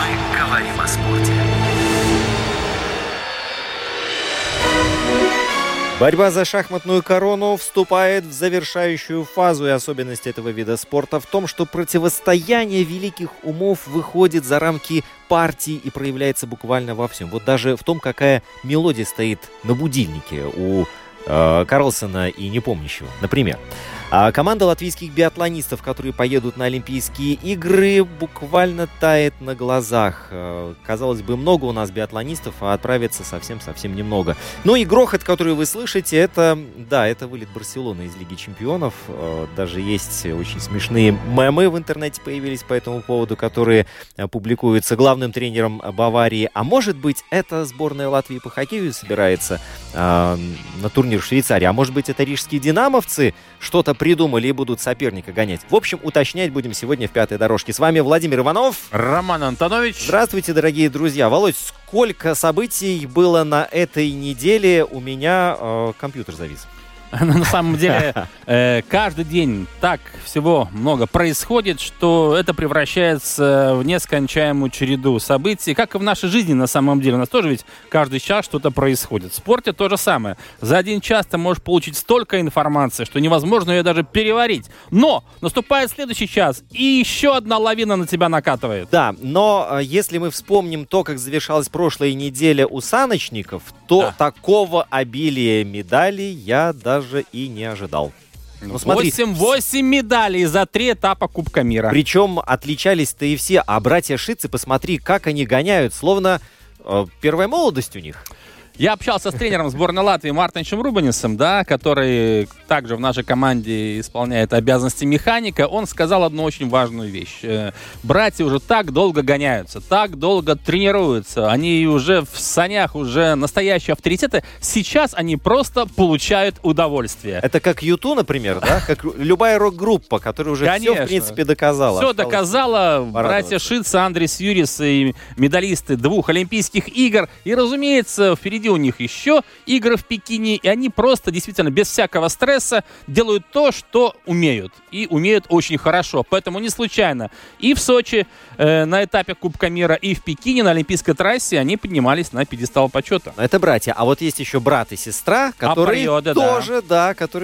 Мы говорим о спорте. Борьба за шахматную корону вступает в завершающую фазу, и особенность этого вида спорта в том, что противостояние великих умов выходит за рамки партии и проявляется буквально во всем. Вот даже в том, какая мелодия стоит на будильнике у Карлсена и Непомнящего, например. А команда латвийских биатлонистов, которые поедут на Олимпийские игры, буквально тает на глазах. Казалось бы, много у нас биатлонистов, а отправится совсем-совсем немного. Ну и грохот, который вы слышите, это вылет Барселоны из Лиги Чемпионов. Даже есть очень смешные мемы в интернете появились по этому поводу, которые публикуются главным тренером Баварии. А может быть, это сборная Латвии по хоккею собирается на турнир в Швейцарии. А может быть, это рижские динамовцы что-то придумали и будут соперника гонять. В общем, уточнять будем сегодня в «Пятой дорожке». С вами Владимир Иванов. Роман Антонович. Здравствуйте, дорогие друзья. Володь, сколько событий было на этой неделе? У меня компьютер завис. На самом деле, каждый день так всего много происходит, что это превращается в нескончаемую череду событий. Как и в нашей жизни, на самом деле. У нас тоже ведь каждый час что-то происходит. В спорте то же самое. За один час ты можешь получить столько информации, что невозможно ее даже переварить. Но наступает следующий час, и еще одна лавина на тебя накатывает. Да, но если мы вспомним то, как завершалась прошлая неделя у саночников, то такого обилия медалей я даже и не ожидал. 8 медалей за 3 этапа Кубка мира. Причем отличались-то и все. А братья Шицы, посмотри, как они гоняют. Словно первая молодость у них. Я общался с тренером сборной Латвии Мартиньшем Рубенисом, который также в нашей команде исполняет обязанности механика. Он сказал одну очень важную вещь. Братья уже так долго гоняются, так долго тренируются. Они уже в санях, уже настоящие авторитеты. Сейчас они просто получают удовольствие. Это как Юту, например, да? Как любая рок-группа, которая уже все, в принципе, доказала. Все доказала. Братья Шица, Андрис Юрис и медалисты 2 Олимпийских игр. И, разумеется, впереди у них еще игры в Пекине, и они просто действительно без всякого стресса делают то, что умеют. И умеют очень хорошо. Поэтому не случайно и в Сочи на этапе Кубка мира, и в Пекине на Олимпийской трассе они поднимались на пьедестал почета. Это братья. А вот есть еще брат и сестра, которые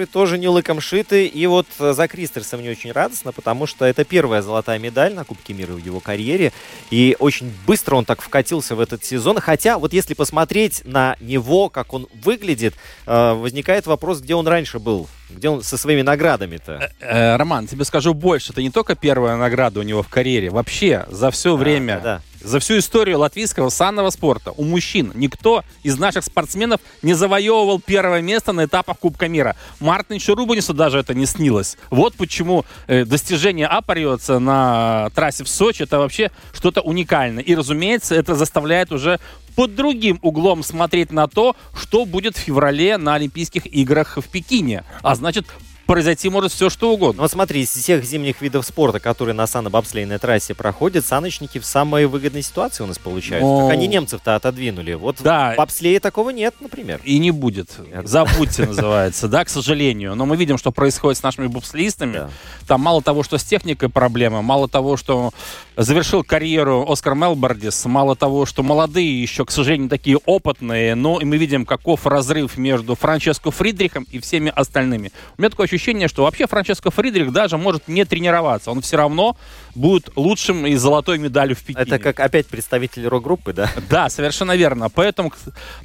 тоже не лыком шиты. И вот за Кристерса мне очень радостно, потому что это первая золотая медаль на Кубке мира в его карьере. И очень быстро он так вкатился в этот сезон. Хотя вот если посмотреть на него, как он выглядит, возникает вопрос, где он раньше был. Где он со своими наградами-то? Роман, тебе скажу больше. Это не только первая награда у него в карьере. Вообще, за все время, за всю историю латвийского санного спорта у мужчин никто из наших спортсменов не завоевывал первое место на этапах Кубка мира. Мартиньшу Рубенису даже это не снилось. Вот почему достижение Апариодса на трассе в Сочи — это вообще что-то уникальное. И, разумеется, это заставляет уже под другим углом смотреть на то, что будет в феврале на Олимпийских играх в Пекине. А значит, произойти может все, что угодно. Вот смотри, из всех зимних видов спорта, которые на санно-бобслейной трассе проходят, саночники в самой выгодной ситуации у нас получаются. Но... Как они немцев-то отодвинули. Вот в бобслее такого нет, например. И не будет. Забудьте, называется, к сожалению. Но мы видим, что происходит с нашими бобслеистами. Да. Там мало того, что с техникой проблемы, мало того, что завершил карьеру Оскар Мелбардис, мало того, что молодые еще, к сожалению, такие опытные, но и мы видим, каков разрыв между Франческо Фридрихом и всеми остальными. У меня такое ощущение, что вообще Франческо Фридрих даже может не тренироваться. Он все равно будет лучшим из золотой медали в Пекине. Это как опять представители рок-группы, да? Да, совершенно верно. Поэтому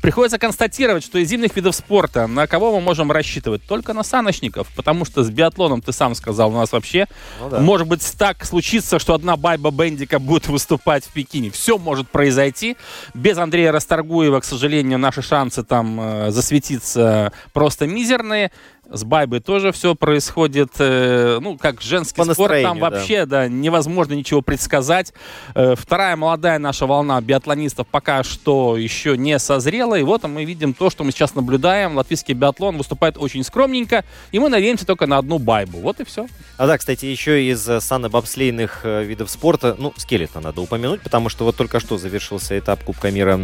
приходится констатировать, что из зимних видов спорта на кого мы можем рассчитывать? Только на саночников, потому что с биатлоном, ты сам сказал, у нас вообще... Ну, да. Может быть, так случится, что одна Байба Бендика будет выступать в Пекине. Все может произойти. Без Андрея Расторгуева, к сожалению, наши шансы там засветиться просто мизерные. С Байбой тоже все происходит, ну, как женский спорт, там вообще, да, невозможно ничего предсказать. Вторая молодая наша волна биатлонистов пока что еще не созрела, и вот мы видим то, что мы сейчас наблюдаем. Латвийский биатлон выступает очень скромненько, и мы надеемся только на одну Байбу. Вот и все. А да, кстати, еще из санобобслейных видов спорта, ну, скелета надо упомянуть, потому что вот только что завершился этап Кубка мира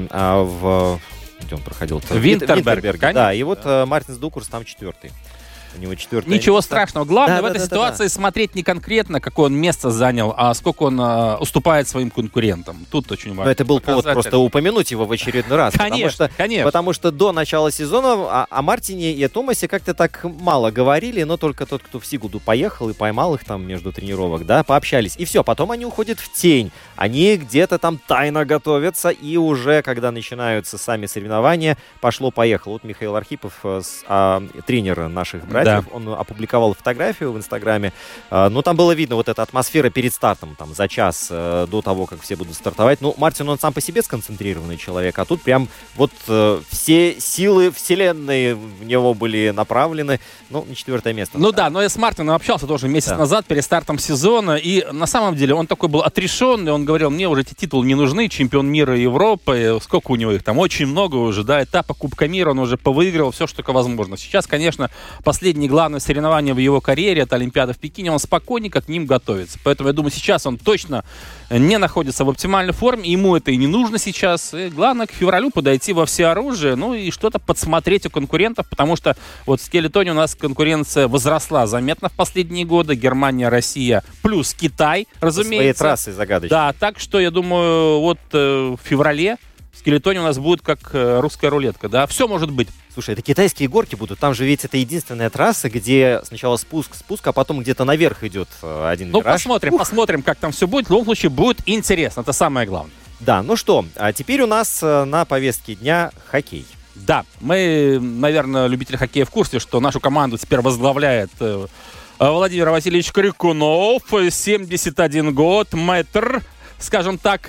где он проходил-то? Винтерберг, да, и вот да. Мартинс Дукурс там четвертый. У него четвертый. Ничего страшного. Главное в этой ситуации смотреть не конкретно, какое он место занял, а сколько он уступает своим конкурентам. Тут очень важно. Но это был показатель. Повод просто упомянуть его в очередной раз. Конечно. Потому что до начала сезона о Мартине и о Томасе как-то так мало говорили, но только тот, кто в Сигулду поехал и поймал их там между тренировок, да, пообщались. И все, потом они уходят в тень. Они где-то там тайно готовятся, и уже, когда начинаются сами соревнования, пошло-поехало. Вот Михаил Архипов, тренер наших братьев, да. Он опубликовал фотографию в Инстаграме. Ну, там было видно вот эта атмосфера перед стартом, там, за час до того, как все будут стартовать. Ну, Мартин, он сам по себе сконцентрированный человек, а тут прям вот все силы вселенной в него были направлены. Ну, на четвертое место. Ну да, но я с Мартином общался тоже месяц назад, перед стартом сезона, и на самом деле он такой был отрешенный, он говорил, мне уже эти титулы не нужны, чемпион мира Европы, сколько у него их там, очень много уже, да, этапа Кубка мира, он уже повыиграл, все, что только возможно. Сейчас, конечно, последнее главное соревнование в его карьере, это Олимпиада в Пекине, он спокойненько к ним готовится. Поэтому, я думаю, сейчас он точно не находится в оптимальной форме, ему это и не нужно сейчас. И главное, к февралю подойти во всеоружие, ну и что-то подсмотреть у конкурентов, потому что вот в скелетоне у нас конкуренция возросла заметно в последние годы. Германия, Россия, плюс Китай, разумеется. Своей трассы загадочные. Да, так что, я думаю, вот в феврале в скелетоне у нас будет как русская рулетка, да, все может быть. Слушай, это китайские горки будут, там же ведь это единственная трасса, где сначала спуск, а потом где-то наверх идет один вираж. Ну, посмотрим, как там все будет, в любом случае будет интересно, это самое главное. Да, ну что, а теперь у нас на повестке дня хоккей. Да, мы, наверное, любители хоккея в курсе, что нашу команду теперь возглавляет Владимир Васильевич Крикунов, 71 год, мэтр, скажем так,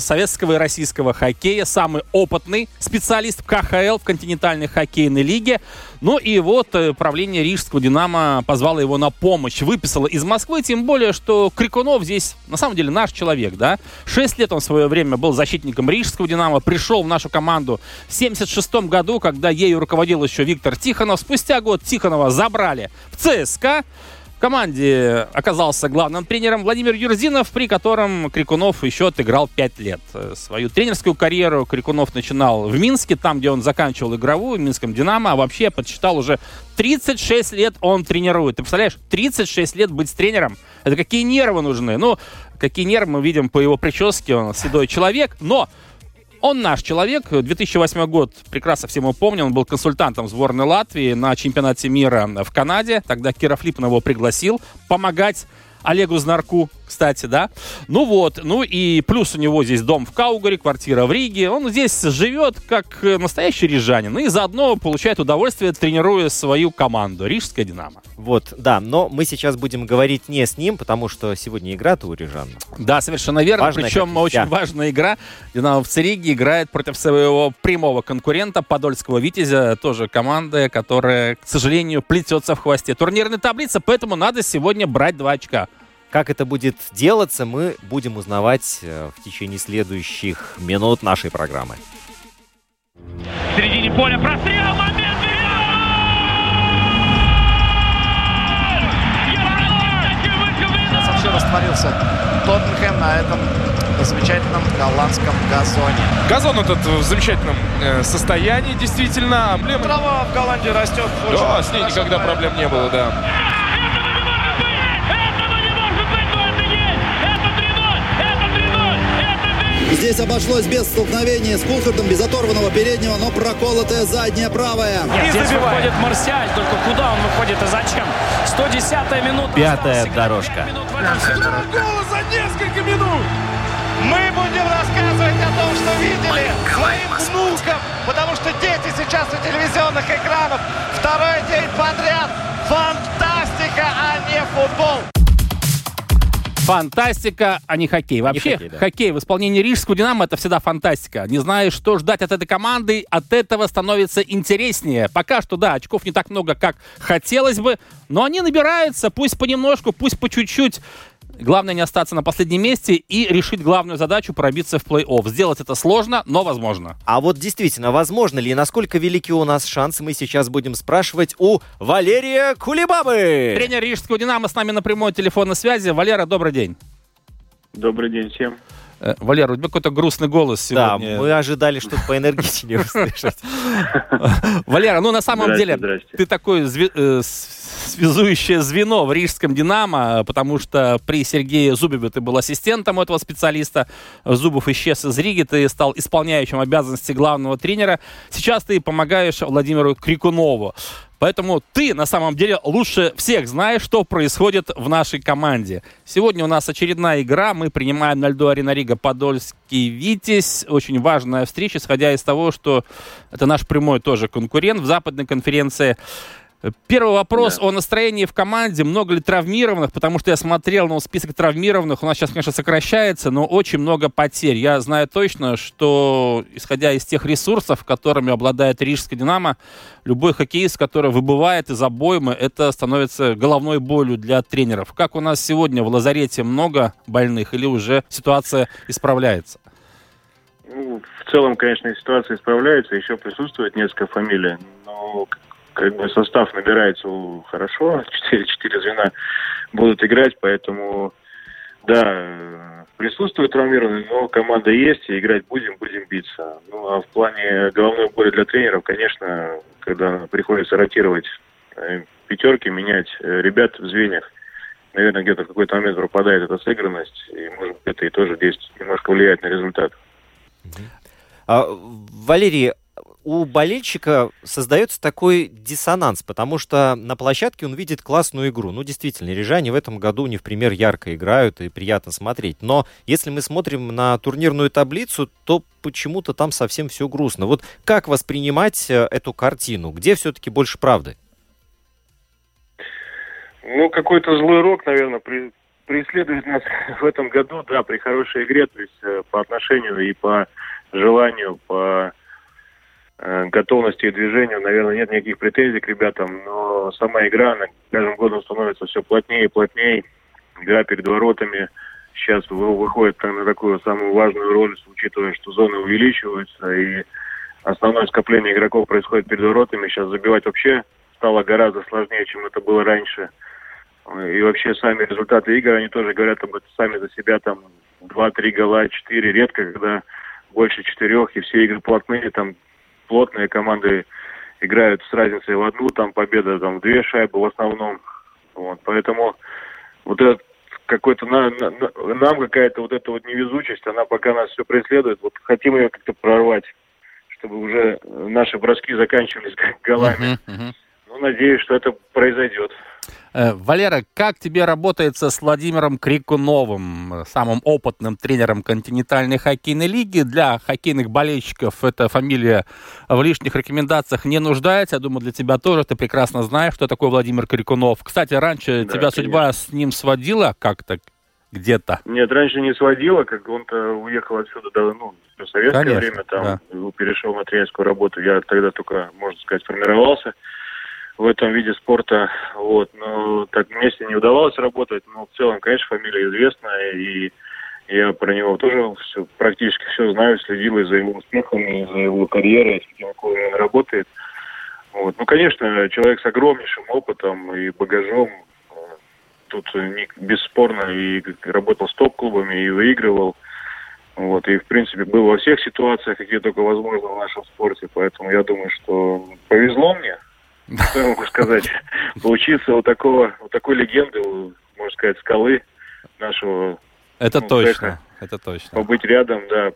советского и российского хоккея. Самый опытный специалист в КХЛ, в континентальной хоккейной лиге. Ну и вот правление рижского «Динамо» позвало его на помощь, выписало из Москвы, тем более, что Крикунов здесь, на самом деле, наш человек, да. 6 лет он в свое время был защитником рижского «Динамо», пришел в нашу команду в 76-м году, когда ею руководил еще Виктор Тихонов. Спустя год Тихонова забрали в ЦСКА. В команде оказался главным тренером Владимир Юрзинов, при котором Крикунов еще отыграл 5 лет. Свою тренерскую карьеру Крикунов начинал в Минске, там, где он заканчивал игровую, в Минском «Динамо». А вообще, я подсчитал, уже 36 лет он тренирует. Ты представляешь, 36 лет быть тренером? Это какие нервы нужны? Ну, какие нервы мы видим по его прическе, он седой человек, но... Он наш человек. 2008 год, прекрасно все мы помним, он был консультантом сборной Латвии на чемпионате мира в Канаде. Тогда Кира Флиппин его пригласил помогать Олегу Знарку, кстати, да. Ну вот, ну и плюс у него здесь дом в Каугаре, квартира в Риге. Он здесь живет как настоящий рижанин и заодно получает удовольствие, тренируя свою команду, рижское «Динамо». Вот, да, но мы сейчас будем говорить не с ним, потому что сегодня игра-то у рижан. Да, совершенно верно, важная, причем очень важная игра. «Динамовцы Риги» играет против своего прямого конкурента, подольского «Витязя», тоже команды, которая, к сожалению, плетется в хвосте турнирной таблицы, поэтому надо сегодня брать 2 очка. Как это будет делаться, мы будем узнавать в течение следующих минут нашей программы. В середине поля прострел, момент! Сейчас вообще растворился Тоттенхэм на этом замечательном голландском газоне. Газон этот в замечательном состоянии, действительно. Трава в Голландии растет. Да, с ней никогда проблем не было, да. Здесь обошлось без столкновения с Кулфордом, без оторванного переднего, но проколотая задняя правая. Нет, здесь выходит Марсиаль, только куда он выходит и зачем? 110-я минута. Пятая дорожка. Голос за несколько минут. Мы будем рассказывать о том, что видели своим внукам, потому что дети сейчас у телевизионных экранов. Второй день подряд. Фантастика, а не футбол. Фантастика, а не хоккей. Вообще, не хоккей, да. Хоккей в исполнении рижского «Динамо» — это всегда фантастика. Не знаешь, что ждать от этой команды, от этого становится интереснее. Пока что, да, очков не так много, как хотелось бы, но они набираются, пусть понемножку, пусть по чуть-чуть. Главное не остаться на последнем месте и решить главную задачу — пробиться в плей-офф. Сделать это сложно, но возможно. А вот действительно, возможно ли и насколько велики у нас шансы, мы сейчас будем спрашивать у Валерия Кулебабы. Тренер рижского «Динамо» с нами на прямой телефонной связи. Валера, добрый день. Добрый день всем. Валер, у тебя какой-то грустный голос сегодня. Да, мы ожидали что-то поэнергичнее услышать. Валера, ну на самом деле ты такое связующее звено в рижском «Динамо», потому что при Сергее Зубеве ты был ассистентом этого специалиста. Зубов исчез из Риги, ты стал исполняющим обязанности главного тренера. Сейчас ты помогаешь Владимиру Крикунову. Поэтому ты, на самом деле, лучше всех знаешь, что происходит в нашей команде. Сегодня у нас очередная игра. Мы принимаем на льду «Арена Рига» подольский «Витязь». Очень важная встреча, исходя из того, что это наш прямой тоже конкурент в западной конференции. Первый вопрос о настроении в команде. Много ли травмированных? Потому что я смотрел на список травмированных. У нас сейчас, конечно, сокращается, но очень много потерь. Я знаю точно, что, исходя из тех ресурсов, которыми обладает рижская «Динамо», любой хоккеист, который выбывает из обоймы, это становится головной болью для тренеров. Как у нас сегодня в лазарете много больных или уже ситуация исправляется? В целом, конечно, ситуация исправляется. Еще присутствует несколько фамилий, но... Как бы состав набирается хорошо, 4 звена будут играть, поэтому, да, присутствуют травмированные, но команда есть, и играть будем биться. Ну, а в плане головной боли для тренеров, конечно, когда приходится ротировать пятерки, менять ребят в звеньях, наверное, где-то в какой-то момент пропадает эта сыгранность, и, может, это и тоже действует, немножко влияет на результат. Валерий, у болельщика создается такой диссонанс, потому что на площадке он видит классную игру. Ну, действительно, рижане в этом году не в пример ярко играют и приятно смотреть. Но если мы смотрим на турнирную таблицу, то почему-то там совсем все грустно. Вот как воспринимать эту картину? Где все-таки больше правды? Ну, какой-то злой рок, наверное, преследует нас в этом году, да, при хорошей игре, то есть по отношению и по желанию, по готовности и движению, наверное, нет никаких претензий к ребятам, но сама игра, она каждым годом становится все плотнее и плотнее. Игра перед воротами сейчас выходит на такую самую важную роль, учитывая, что зоны увеличиваются, и основное скопление игроков происходит перед воротами. Сейчас забивать вообще стало гораздо сложнее, чем это было раньше. И вообще сами результаты игр, они тоже говорят об этом сами за себя, там 2-3 гола, 4, редко, когда больше 4, и все игры плотные, там плотные команды играют с разницей в одну, там победа там в 2 шайбы в основном. Вот, поэтому вот этот какой-то нам какая-то вот эта вот невезучесть, она пока нас все преследует. Вот хотим ее как-то прорвать, чтобы уже наши броски заканчивались как голами. Ну, надеюсь, что это произойдет. Валера, как тебе работается с Владимиром Крикуновым, самым опытным тренером континентальной хоккейной лиги? Для хоккейных болельщиков эта фамилия в лишних рекомендациях не нуждается. Я думаю, для тебя тоже. Ты прекрасно знаешь, кто такой Владимир Крикунов. Кстати, раньше да, тебя судьба с ним сводила как-то где-то? Нет, раньше не сводила. Как он-то уехал отсюда в советское время. Там да. Перешел на тренерскую работу. Я тогда только, можно сказать, формировался в этом виде спорта, вот, но так вместе не удавалось работать, но в целом, конечно, фамилия известная, и я про него тоже все, практически все знаю, следил и за его успехами, и за его карьерой, с каким он работает. Вот. Ну, конечно, человек с огромнейшим опытом и багажом, тут бесспорно и работал с топ-клубами, и выигрывал, вот, и, в принципе, был во всех ситуациях, какие только возможно в нашем спорте, поэтому я думаю, что повезло мне. Что я могу сказать? Поучиться у такой легенды, можно сказать, скалы нашего Это ну, точно. Цеха. Это точно. Побыть рядом, да,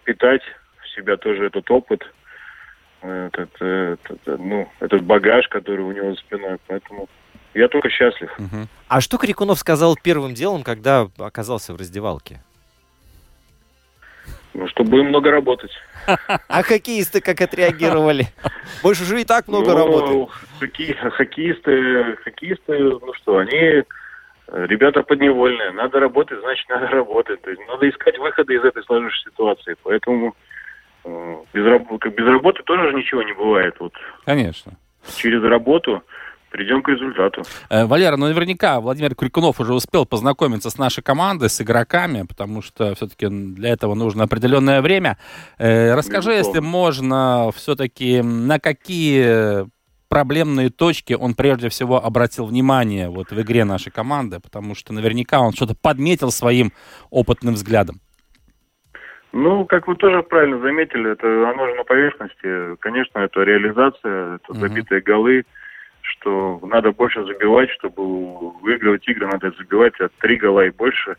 впитать в себя тоже этот опыт, этот багаж, который у него за спиной. Поэтому я только счастлив. Угу. А что Крикунов сказал первым делом, когда оказался в раздевалке? Ну, что будем много работать. А хоккеисты как отреагировали? Мы же уже и так много работаем. Хоккеисты, ну что, они... Ребята подневольные. Надо работать, значит, надо работать. То есть надо искать выходы из этой сложившейся ситуации. Поэтому без работы тоже же ничего не бывает. Вот. Конечно. Через работу придем к результату. Валера, наверняка Владимир Крикунов уже успел познакомиться с нашей командой, с игроками, потому что все-таки для этого нужно определенное время. Расскажи, если можно, все-таки на какие проблемные точки он прежде всего обратил внимание вот в игре нашей команды, потому что наверняка он что-то подметил своим опытным взглядом. Ну, как вы тоже правильно заметили, это оно же на поверхности. Конечно, это реализация, это забитые голы, что надо больше забивать, чтобы выигрывать игры, надо забивать от 3 гола и больше.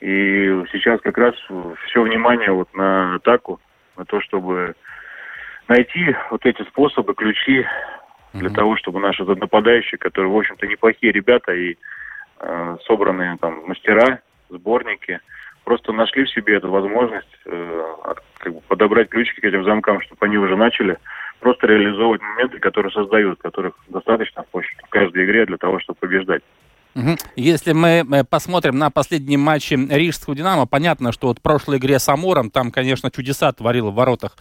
И сейчас как раз все внимание вот на атаку, на то, чтобы найти вот эти способы, ключи для того, чтобы наши нападающие, которые, в общем-то, неплохие ребята и собранные там мастера, сборники, просто нашли в себе эту возможность подобрать ключики к этим замкам, чтобы они уже начали просто реализовывать моменты, которые создают, которых достаточно в каждой игре для того, чтобы побеждать. Если мы посмотрим на последние матчи рижского «Динамо», понятно, что вот в прошлой игре с «Амуром» там, конечно, чудеса творила в воротах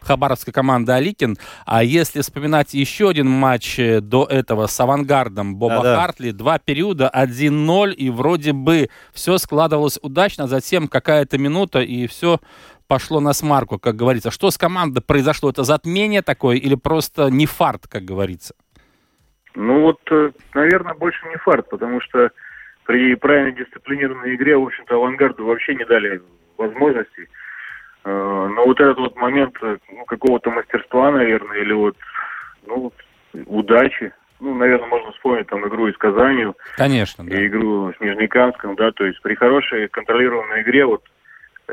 хабаровской команды Аликин. А если вспоминать еще один матч до этого с «Авангардом» Боба Хартли, 2 периода, 1-0, и вроде бы все складывалось удачно, затем какая-то минута, и все пошло на смарку, как говорится. Что с командой произошло? Это затмение такое или просто не фарт, как говорится? Ну вот, наверное, больше не фарт, потому что при правильной дисциплинированной игре, в общем-то, «Авангарду» вообще не дали возможностей. Но вот этот вот момент какого-то мастерства, наверное, или удачи. Ну, наверное, можно вспомнить там игру и с Казанью. Конечно, да. И игру с Нижнекамском, да. То есть при хорошей контролированной игре, и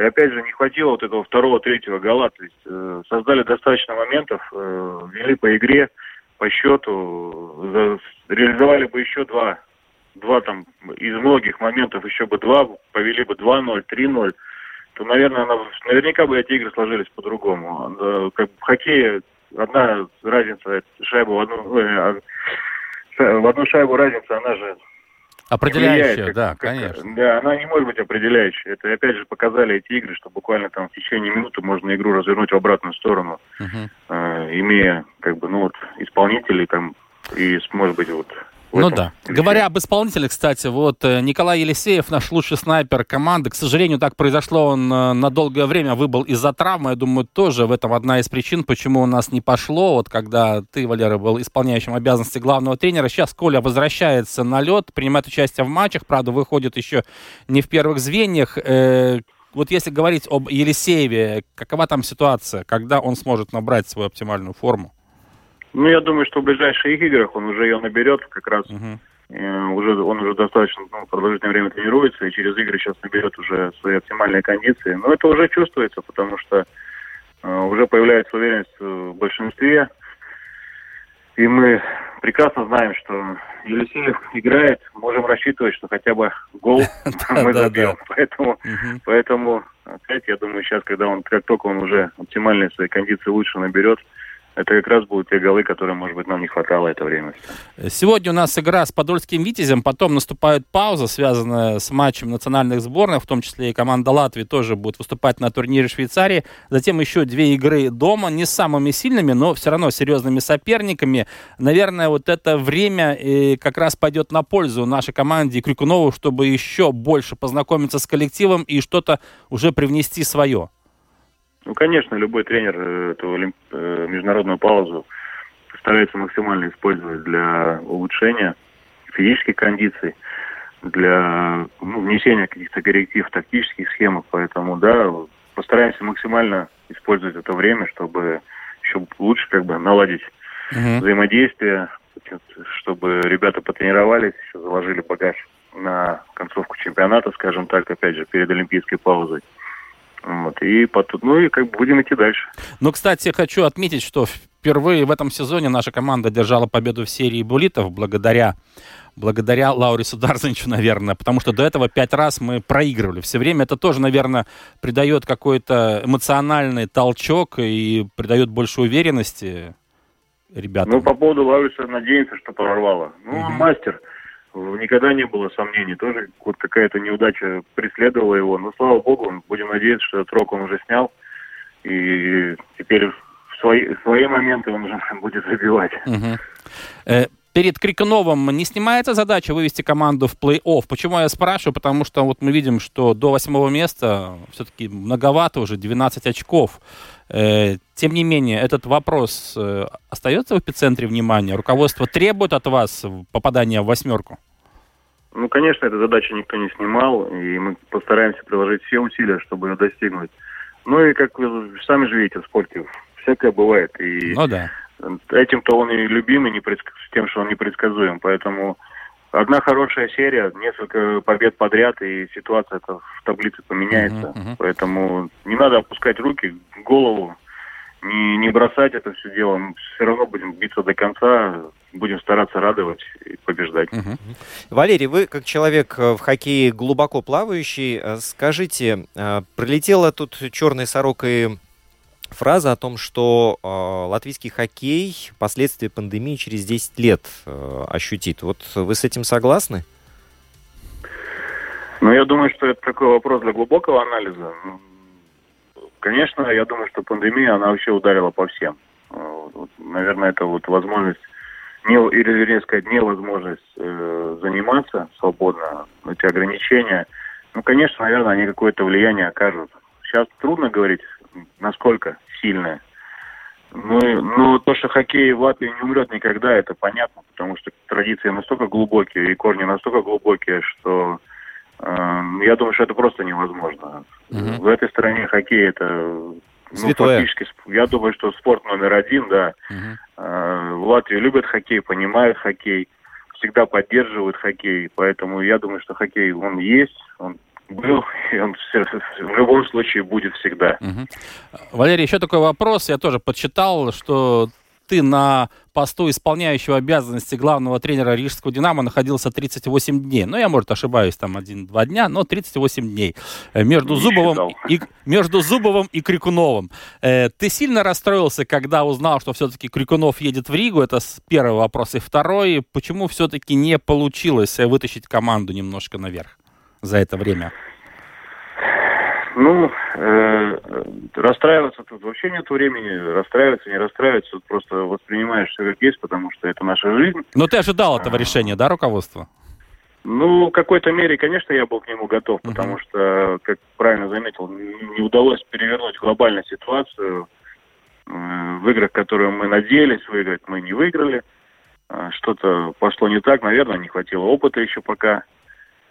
опять же, не хватило вот этого 2-3 гола. То есть создали достаточно моментов, вели по игре, по счету, реализовали бы еще два там, из многих моментов еще бы 2, повели бы 2-0, 3-0, то, наверное, наверняка бы эти игры сложились по-другому. Как в хоккее одна разница, в одну шайбу разница, она же определяющая, влияет, конечно. Да, она не может быть определяющей. Это опять же показали эти игры, что буквально там в течение минуты можно игру развернуть в обратную сторону, имея исполнителей там и, может быть, Говоря об исполнителях, кстати, Николай Елисеев, наш лучший снайпер команды. К сожалению, так произошло, он на долгое время выбыл из-за травмы. Я думаю, тоже в этом одна из причин, почему у нас не пошло. Вот когда ты, Валера, был исполняющим обязанности главного тренера. Сейчас Коля возвращается на лед, принимает участие в матчах. Правда, выходит еще не в первых звеньях. Вот если говорить об Елисееве, какова там ситуация? Когда он сможет набрать свою оптимальную форму? Ну, я думаю, что в ближайших играх он уже ее наберет, как раз он уже достаточно продолжительное время тренируется, и через игры сейчас наберет уже свои оптимальные кондиции. Но это уже чувствуется, потому что уже появляется уверенность в большинстве. И мы прекрасно знаем, что Елисеев играет, можем рассчитывать, что хотя бы гол мы забьем. Поэтому, опять, я думаю, сейчас, как только он уже оптимальные свои кондиции лучше наберет, это как раз будут те голы, которые, может быть, нам не хватало это время. Сегодня у нас игра с подольским «Витязем», потом наступает пауза, связанная с матчем национальных сборных, в том числе и команда Латвии тоже будет выступать на турнире Швейцарии. Затем еще 2 игры дома, не с самыми сильными, но все равно серьезными соперниками. Наверное, вот это время как раз пойдет на пользу нашей команде и Крикунову, чтобы еще больше познакомиться с коллективом и что-то уже привнести свое. Ну, конечно, любой тренер эту международную паузу старается максимально использовать для улучшения физических кондиций, для внесения каких-то корректив в тактических схемах. Поэтому, постараемся максимально использовать это время, чтобы еще лучше наладить взаимодействие, чтобы ребята потренировались, еще заложили багаж на концовку чемпионата, скажем так, опять же, перед олимпийской паузой. Вот, и потом, ну и как бы будем идти дальше. Ну, кстати, хочу отметить, что впервые в этом сезоне наша команда держала победу в серии буллитов благодаря Лаурису Дарзинчу, наверное, потому что до этого 5 раз мы проигрывали все время. Это тоже, наверное, придает какой-то эмоциональный толчок и придает больше уверенности ребятам. Ну, по поводу Лауриса надеемся, что прорвало. Ну, он мастер. Никогда не было сомнений. Тоже вот какая-то неудача преследовала его. Но, слава богу, будем надеяться, что этот рок он уже снял. И теперь в свои моменты он уже будет забивать. Перед Крикуновым не снимается задача вывести команду в плей-офф? Почему я спрашиваю? Потому что вот мы видим, что до 8-го места все-таки многовато уже, 12 очков. Тем не менее, этот вопрос остается в эпицентре внимания? Руководство требует от вас попадания в 8-ку? Ну, конечно, эту задачу никто не снимал, и мы постараемся приложить все усилия, чтобы ее достигнуть. Ну и, как вы сами же видите, в спорте всякое бывает. И... Ну да. Этим-то он и любим, и тем, что он непредсказуем. Поэтому одна хорошая серия, несколько побед подряд, и ситуация-то в таблице поменяется. Поэтому не надо опускать руки, голову, не бросать это все дело. Мы все равно будем биться до конца, будем стараться радовать и побеждать. Валерий, вы как человек в хоккее глубоко плавающий, скажите, пролетела тут черной сорокой фраза о том, что латвийский хоккей последствия пандемии через 10 лет ощутит. Вот вы с этим согласны? Ну, я думаю, что это такой вопрос для глубокого анализа. Конечно, я думаю, что пандемия, она вообще ударила по всем. Наверное, это вот возможность, невозможность заниматься свободно, эти ограничения. Ну, конечно, наверное, они какое-то влияние окажут. Сейчас трудно говорить, насколько сильное. Но то, что хоккей в Латвии не умрет никогда, это понятно, потому что традиции настолько глубокие и корни настолько глубокие, что я думаю, что это просто невозможно. В этой стране хоккей это фактически, я думаю, что спорт номер 1, да. В Латвии любят хоккей, понимают хоккей, всегда поддерживают хоккей, поэтому я думаю, что хоккей он есть, он был, и он в любом случае будет всегда. Валерий, еще такой вопрос. Я тоже подсчитал, что ты на посту исполняющего обязанности главного тренера Рижского «Динамо» находился 38 дней. Ну, я, может, ошибаюсь, там 1-2 дня, но 38 дней. Между Зубовым и Крикуновым. Ты сильно расстроился, когда узнал, что все-таки Крикунов едет в Ригу? Это первый вопрос. И второй, почему все-таки не получилось вытащить команду немножко наверх за это время? Ну, расстраиваться тут вообще нет времени. Расстраиваться, не расстраиваться. Тут просто воспринимаешь все как есть, потому что это наша жизнь. Но ты ожидал этого решения, да, руководства? Ну, в какой-то мере, конечно, я был к нему готов, потому что, как правильно заметил, не удалось перевернуть глобально ситуацию. В играх, которые мы надеялись выиграть, мы не выиграли. Что-то пошло не так, наверное, не хватило опыта еще пока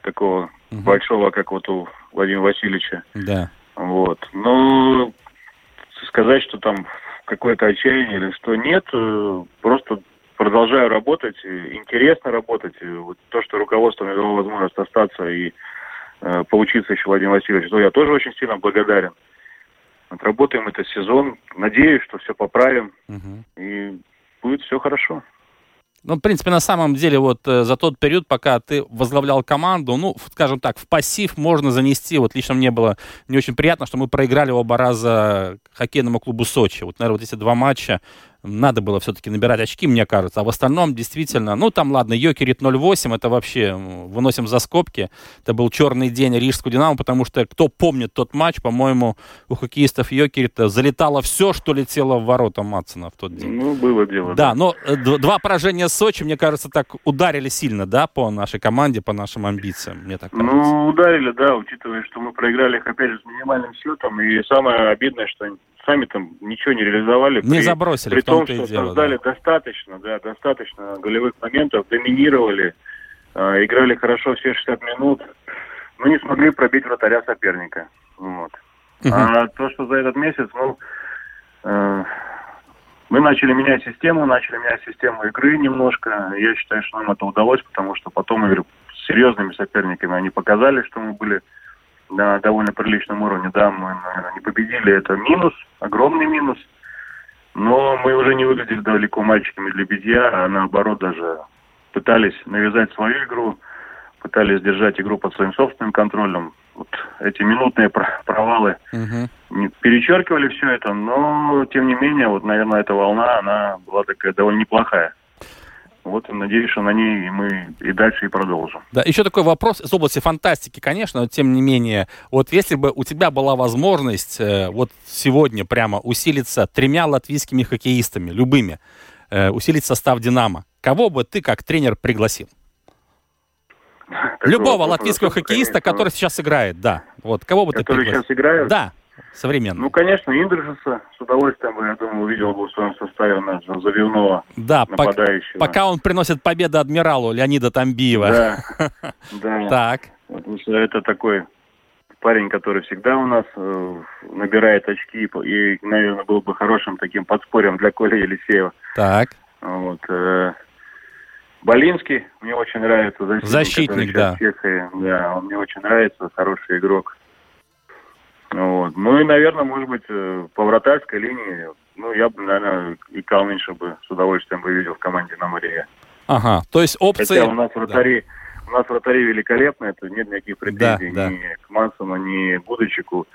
такого большого, как вот у Владимира Васильевича. Да. Вот. Но сказать, что там какое-то отчаяние или что, нет. Просто продолжаю работать, интересно работать. Вот то, что руководство мне дало возможность остаться и поучиться еще Владимиру Васильевичу, то я тоже очень сильно благодарен. Отработаем этот сезон. Надеюсь, что все поправим. И будет все хорошо. Ну, в принципе, на самом деле, вот за тот период, пока ты возглавлял команду, ну, скажем так, в пассив можно занести. Вот лично мне было не очень приятно, что мы проиграли оба раза хоккейному клубу Сочи. Вот, наверное, вот эти 2 матча надо было все-таки набирать очки, мне кажется. А в остальном, действительно, ну, там, ладно, Йокерит 0-8, это вообще выносим за скобки. Это был черный день Рижского «Динамо», потому что, кто помнит тот матч, по-моему, у хоккеистов Йокерита залетало все, что летело в ворота Матсона в тот день. Ну, было дело. Да, но 2 поражения Сочи, мне кажется, так ударили сильно, да, по нашей команде, по нашим амбициям, мне так кажется. Ну, ударили, да, учитывая, что мы проиграли их, опять же, с минимальным счетом. И самое обидное, что сами там ничего не реализовали. Не забросили, в том-то и дело. При том, что создали достаточно голевых моментов, доминировали, играли хорошо все 60 минут, но не смогли пробить вратаря соперника. Вот. А то, что за этот месяц, ну... Мы начали менять систему игры немножко. Я считаю, что нам это удалось, потому что потом, я говорю, с серьезными соперниками они показали, что мы были на довольно приличном уровне. Да, мы, наверное, не победили. Это минус, огромный минус. Но мы уже не выглядели далеко мальчиками для битья, а наоборот даже пытались навязать свою игру, пытались держать игру под своим собственным контролем. Вот эти минутные провалы перечеркивали все это, но, тем не менее, вот, наверное, эта волна, она была такая довольно неплохая. Вот, надеюсь, что на ней мы и дальше и продолжим. Да, еще такой вопрос из области фантастики, конечно, но тем не менее. Вот если бы у тебя была возможность вот сегодня прямо усилиться 3 латвийскими хоккеистами, любыми, усилить состав «Динамо», кого бы ты как тренер пригласил? Любого латвийского хоккеиста, который сейчас играет, да. Вот, кого бы ты пригласил? Который сейчас играет? Да. Современно. Ну, конечно, Индржеса с удовольствием, я думаю, увидел бы в своем составе нашего заливного нападающего. Пока он приносит победу адмиралу Леонида Тамбиева. Да, да. Так. Потому что это такой парень, который всегда у нас набирает очки и, наверное, был бы хорошим таким подспорьем для Коли Елисеева. Так. Вот. Болинский мне очень нравится. Защитник, да. Чехии, да, он мне очень нравится, хороший игрок. Вот. Ну и, наверное, может быть, по вратарской линии, ну, я бы, наверное, и Калменша бы с удовольствием бы видел в команде на море. Ага, то есть опции... Хотя у нас вратари великолепные, это нет никаких претензий ни к Матсону, ни к Будочеку.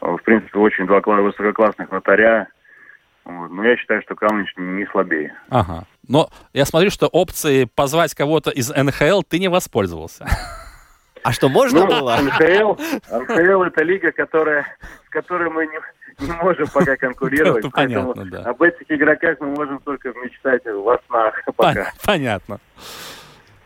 В принципе, очень два высококлассных вратаря. Вот. Но я считаю, что Калменш не слабее. Ага, но я смотрю, что опции позвать кого-то из НХЛ ты не воспользовался. А что, можно было? НХЛ это лига, с которой мы не можем пока конкурировать. Поэтому понятно, да. Об этих игроках мы можем только мечтать во снах пока. Понятно.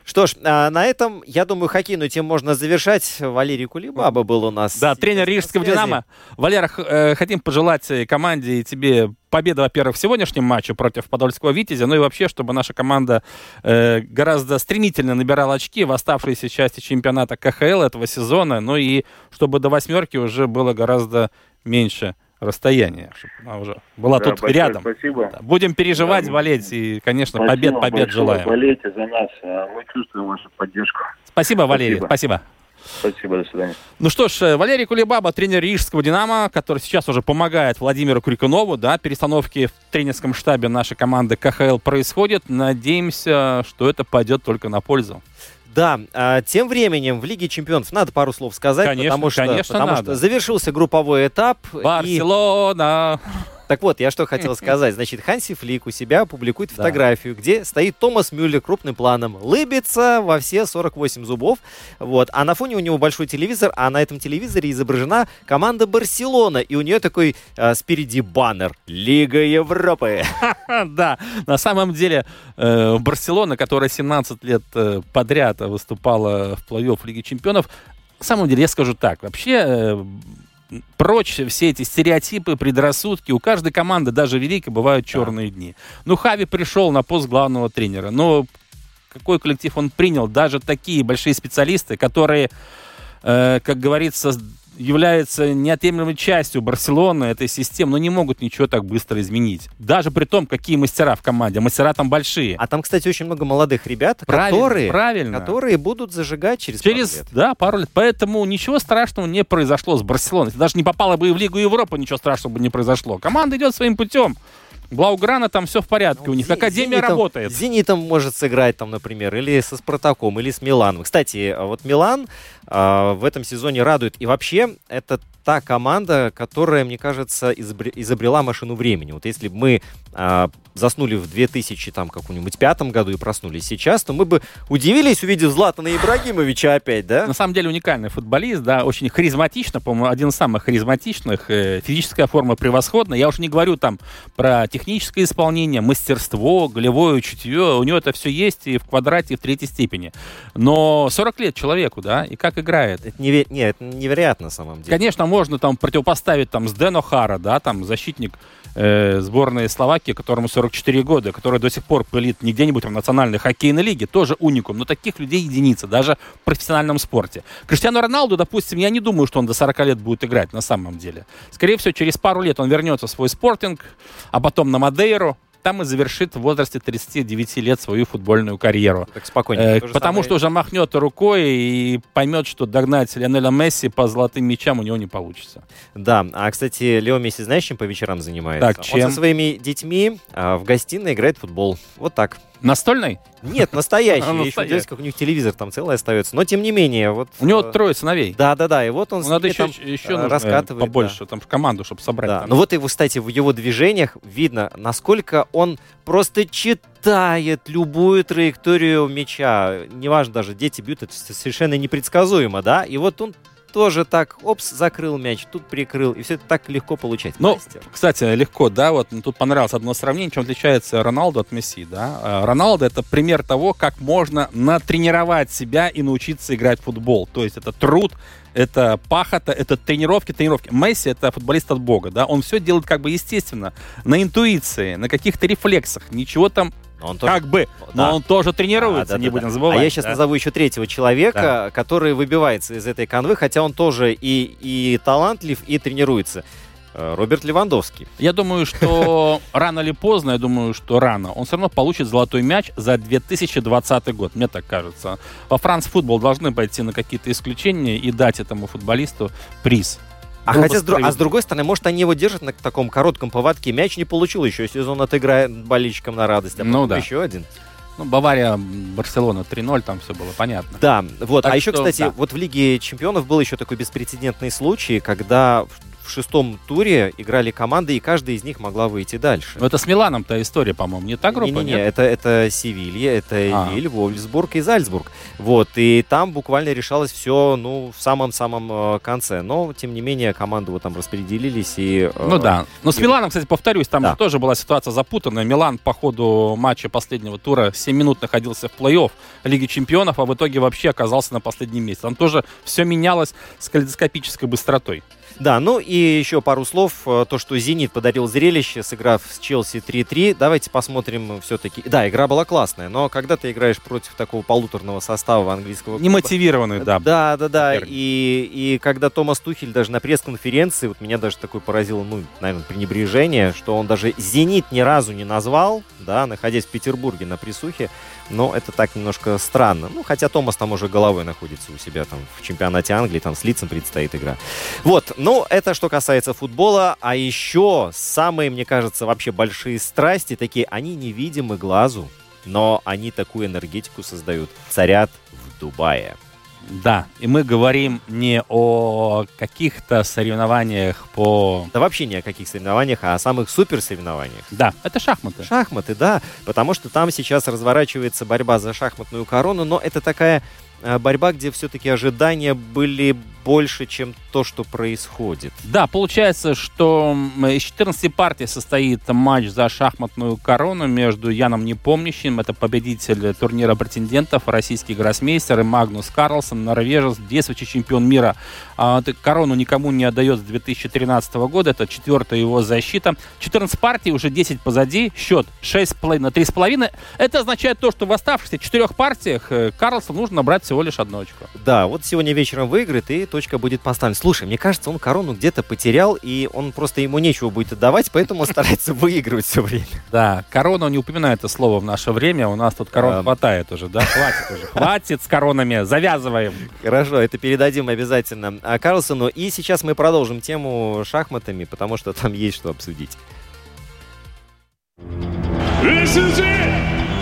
Что ж, на этом, я думаю, хоккейную тему можно завершать. Валерий Кулебаба был у нас. Да, тренер рижского «Динамо». Валера, хотим пожелать команде и тебе победы, во-первых, в сегодняшнем матче против подольского «Витязя», ну и вообще, чтобы наша команда гораздо стремительно набирала очки в оставшейся части чемпионата КХЛ этого сезона, ну и чтобы до 8 уже было гораздо меньше расстояние, чтобы она уже была тут рядом. Спасибо. Будем переживать, болеть и, конечно, побед желаем. Болейте за нас, мы чувствуем вашу поддержку. Спасибо, Валерий, спасибо. Спасибо, до свидания. Ну что ж, Валерий Кулебаба, тренер рижского «Динамо», который сейчас уже помогает Владимиру Крикунову, да, перестановки в тренерском штабе нашей команды КХЛ происходят. Надеемся, что это пойдет только на пользу. Да, тем временем в Лиге Чемпионов надо пару слов сказать, потому что завершился групповой этап. Барселона! Так вот, я что хотел сказать. Значит, Ханси Флик у себя публикует фотографию, где стоит Томас Мюллер крупным планом. Лыбится во все 48 зубов. Вот. А на фоне у него большой телевизор, а на этом телевизоре изображена команда «Барселона». И у нее такой спереди баннер «Лига Европы». Да, на самом деле «Барселона», которая 17 лет подряд выступала в плей-офф Лиги Чемпионов, на самом деле, я скажу так, вообще... Прочь все эти стереотипы, предрассудки. У каждой команды, даже великой, бывают черные дни. Ну, Хави пришел на пост главного тренера. Но какой коллектив он принял? Даже такие большие специалисты, которые, как говорится, являются неотъемлемой частью Барселоны, этой системы, но не могут ничего так быстро изменить. Даже при том, какие мастера в команде. Мастера там большие. А там, кстати, очень много молодых ребят, которые будут зажигать через пару лет. Да, пару лет. Поэтому ничего страшного не произошло с Барселоной. Если даже не попала бы и в Лигу Европы, ничего страшного бы не произошло. Команда идет своим путем. Блауграна там все в порядке, у них академия работает. С «Зенитом» может сыграть, там, например, или со «Спартаком», или с «Миланом». Кстати, вот «Милан» в этом сезоне радует. И вообще, это та команда, которая, мне кажется, изобрела машину времени. Вот если бы мы заснули в 2005 году и проснулись сейчас, то мы бы удивились, увидев Златана Ибрагимовича опять, да? На самом деле уникальный футболист, да, очень харизматично, по-моему, один из самых харизматичных, физическая форма превосходная. Я уж не говорю там про техническое исполнение, мастерство, голевое чутье, у него это все есть и в квадрате, и в третьей степени. Но 40 лет человеку, да, и как так играет. Это, это невероятно на самом деле. Конечно, можно там противопоставить там Сден Охара, да, там защитник сборной Словакии, которому 44 года, который до сих пор пылит не где-нибудь в национальной хоккейной лиге, тоже уникум, но таких людей единицы, даже в профессиональном спорте. Криштиану Роналду, допустим, я не думаю, что он до 40 лет будет играть на самом деле. Скорее всего, через пару лет он вернется в свой Спортинг, а потом на Мадейру. Там и завершит в возрасте 39 лет свою футбольную карьеру. Так спокойнее. Потому что уже махнет рукой и поймет, что догнать Лионеля Месси по золотым мячам у него не получится. Да, а, кстати, Лео Месси, знаешь, чем по вечерам занимается? Так, чем? Он со своими детьми в гостиной играет в футбол. Вот так. Настольный? Нет, настоящий. Я еще удивляюсь, как у них телевизор там целый остается. Но, тем не менее... вот. У него трое сыновей. Да-да-да. И вот он с ними там раскатывает. Побольше, там, в команду, чтобы собрать. Ну вот, кстати, в его движениях видно, насколько он просто читает любую траекторию мяча. Неважно, даже дети бьют, это совершенно непредсказуемо, да? И вот он тоже так, опс, закрыл мяч, тут прикрыл. И все это так легко получается. Ну, кстати, легко, да, вот тут понравилось одно сравнение, чем отличается Роналду от Месси, да. Роналду — это пример того, как можно натренировать себя и научиться играть в футбол. То есть это труд, это пахота, это тренировки. Месси — это футболист от бога, да. Он все делает как бы естественно, на интуиции, на каких-то рефлексах, ничего там. Он тоже, как бы, да. Но он тоже тренируется, не будем забывать. А я сейчас назову еще третьего человека, который выбивается из этой канвы, хотя он тоже и талантлив, и тренируется. Роберт Левандовский. Я думаю, что рано или поздно, он все равно получит золотой мяч за 2020 год, мне так кажется. Во Франс-футбол должны пойти на какие-то исключения и дать этому футболисту приз. А с другой стороны, может, они его держат на таком коротком поводке. Мяч не получил еще. Сезон отыграет болельщикам на радость. А потом еще один. Ну, Бавария, Барселона 3-0, там все было понятно. Да, вот. Так еще, кстати, вот в Лиге Чемпионов был еще такой беспрецедентный случай, когда в шестом туре играли команды, и каждая из них могла выйти дальше. Но это с Миланом-то история, по-моему, не та группа? Нет, это Севилья, это Лиль, Вольфсбург и Зальцбург. Вот, и там буквально решалось все, ну, в самом-самом конце. Но, тем не менее, команды вот там распределились и... Ну да. Но с Миланом, кстати, повторюсь, там же тоже была ситуация запутанная. Милан по ходу матча последнего тура 7 минут находился в плей-офф Лиги Чемпионов, а в итоге вообще оказался на последнем месте. Там тоже все менялось с калейдоскопической быстротой. Да, ну и еще пару слов. То, что «Зенит» подарил зрелище, сыграв с «Челси» 3-3. Давайте посмотрим все-таки. Да, игра была классная, но когда ты играешь против такого полуторного состава английского клуба... Немотивированный, да. Да. И когда Томас Тухель даже на пресс-конференции, вот меня даже такое поразило, наверное, пренебрежение, что он даже «Зенит» ни разу не назвал, да, находясь в Петербурге на прессухе. Но это так немножко странно. Ну, хотя Томас там уже головой находится у себя там в чемпионате Англии, там с Лидсом предстоит игра. Вот, ну, это что касается футбола. А еще самые, мне кажется, вообще большие страсти такие, они невидимы глазу, но они такую энергетику создают. Царят в Дубае. Да, и мы говорим не о каких-то соревнованиях по... Да вообще не о каких соревнованиях, а о самых суперсоревнованиях. Да, это шахматы. Шахматы, да, потому что там сейчас разворачивается борьба за шахматную корону, но это такая борьба, где все-таки ожидания были больше, чем то, что происходит. Да, получается, что из 14 партий состоит матч за шахматную корону между Яном Непомнящим, это победитель турнира претендентов, российский гроссмейстер, и Магнус Карлсен, норвежец, действующий чемпион мира. Корону никому не отдает с 2013 года, это четвертая его защита. 14 партий, уже 10 позади, счет 6,5 на 3,5. Это означает то, что в оставшихся 4 партиях Карлсен нужно набрать всего лишь 1 очко. Да, вот сегодня вечером выиграет, и точка будет поставлена. Слушай, мне кажется, он корону где-то потерял, и он просто ему нечего будет отдавать, поэтому он старается выигрывать все время. Да, корона не упоминает это слово в наше время, у нас тут корон хватает уже, да? Хватит с коронами, завязываем. Хорошо, это передадим обязательно Карлсену. И сейчас мы продолжим тему шахматами, потому что там есть что обсудить. This is it!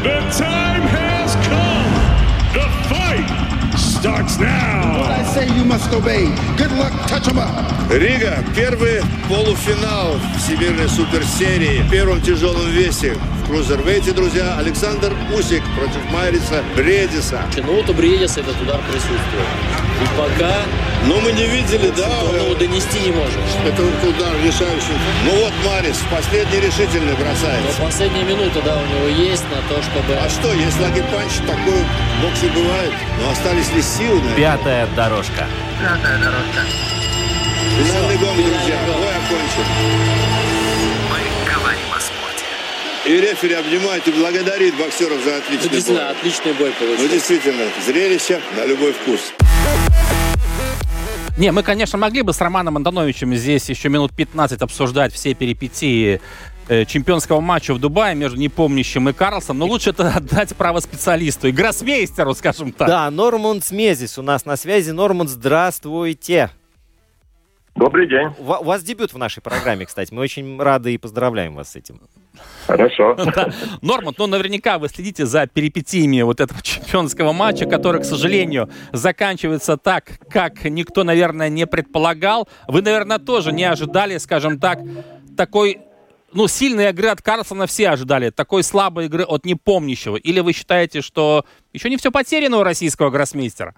The time has come! The fight starts now! Рига, первый полуфинал Всемирной суперсерии в первом тяжелом весе. В крузервейте, друзья, Александр Усик против Майриса Бредиса. Бредиса этот удар присутствует. И пока Ну, мы не видели, да. Он его донести не может. Это удар решающий. Ну вот Марис, последний решительный бросается. Но последняя минута, да, у него есть на то, чтобы... А что, если один панч, такой в боксе бывает. Но остались ли силы, наверное? Пятая дорожка. Пятая дорожка. Финальный гол, друзья. Бой окончен. Мы говорим о спорте. И рефери обнимает и благодарит боксеров за отличный бой. Действительно, отличный бой получился. Ну, действительно, зрелище на любой вкус. Не, мы, конечно, могли бы с Романом Антоновичем здесь еще минут 15 обсуждать все перипетии чемпионского матча в Дубае между Непомнящим и Карлсом, но лучше это отдать право специалисту и гроссмейстеру, скажем так. Да, Норман Смезис у нас на связи. Норман, здравствуйте. Добрый день. У вас дебют в нашей программе, кстати. Мы очень рады и поздравляем вас с этим. Хорошо. Да. Норман, ну наверняка вы следите за перипетиями вот этого чемпионского матча, который, к сожалению, заканчивается так, как никто, наверное, не предполагал. Вы, наверное, тоже не ожидали, скажем так, такой, ну, сильной игры от Карлсена, все ожидали, такой слабой игры от Непомнящего. Или вы считаете, что еще не все потеряно у российского гроссмейстера?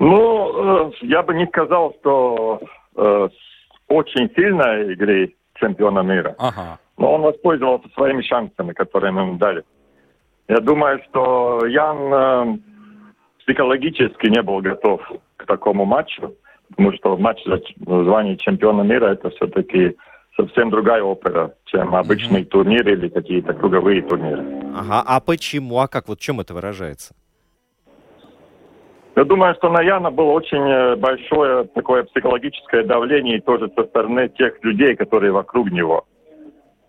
Ну, я бы не сказал, что очень сильной игры чемпиона мира. Ага. Но он воспользовался своими шансами, которые мы ему дали. Я думаю, что Ян психологически не был готов к такому матчу, потому что матч за звание чемпиона мира это все-таки совсем другая опера, чем обычные турниры или какие-то круговые турниры. Ага, а почему? А как? Вот в чем это выражается? Я думаю, что на Яна было очень большое такое психологическое давление тоже со стороны тех людей, которые вокруг него.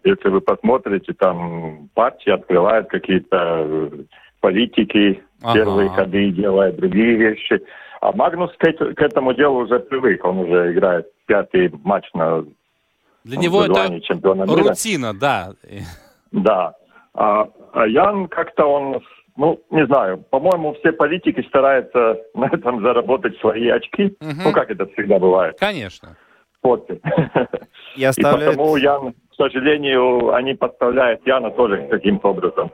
Если вы посмотрите, там партии открывают какие-то политики, первые ходы делают, другие вещи. А Магнус к этому делу уже привык. Он уже играет пятый матч на звании чемпиона мира. Для него это рутина, да. Да. А Ян как-то он... Ну, не знаю. По-моему, все политики стараются на этом заработать свои очки. Угу. Ну, как это всегда бывает. Конечно. Спорте. И потому, Ян, к сожалению, они подставляют Яна тоже каким-то образом.